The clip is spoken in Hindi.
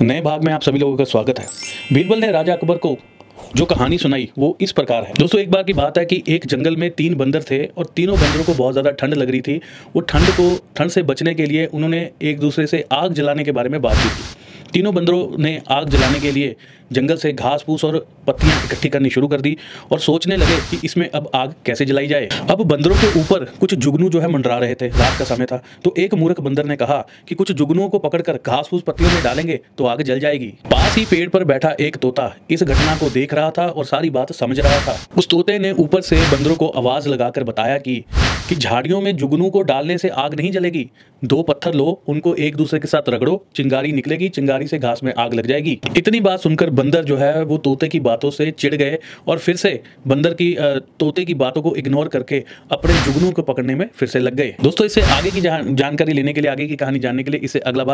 नए भाग में आप सभी लोगों का स्वागत है। बीरबल ने राजा अकबर को जो कहानी सुनाई वो इस प्रकार है। दोस्तों, एक बार की बात है कि एक जंगल में तीन बंदर थे और तीनों बंदरों को बहुत ज़्यादा ठंड लग रही थी। वो ठंड से बचने के लिए उन्होंने एक दूसरे से आग जलाने के बारे में बात की थी। तीनों बंदरों ने आग जलाने के लिए जंगल से घास फूस और पत्तियाँ इकट्ठी करनी शुरू कर दी और सोचने लगे कि इसमें अब आग कैसे जलाई जाए। अब बंदरों के ऊपर कुछ जुगनू जो है मंडरा रहे थे। रात का समय था तो एक मूर्ख बंदर ने कहा कि कुछ जुगनुओं को पकड़कर घास फूस पत्तियों में डालेंगे तो आग जल जाएगी। पास ही पेड़ पर बैठा एक तोता इस घटना को देख रहा था और सारी बात समझ रहा था। उस तोते ने ऊपर से बंदरों को आवाज लगाकर बताया कि झाड़ियों में जुगनू को डालने से आग नहीं जलेगी। दो पत्थर लो, उनको एक दूसरे के साथ रगड़ो, चिंगारी निकलेगी, चिंगारी से घास में आग लग जाएगी। इतनी बात सुनकर बंदर जो है वो तोते की बातों से चिढ़ गए और फिर से तोते की बातों को इग्नोर करके अपने जुगनू को पकड़ने में फिर से लग गए। दोस्तों, इससे आगे की जानकारी लेने के लिए, आगे की कहानी जानने के लिए इसे अगला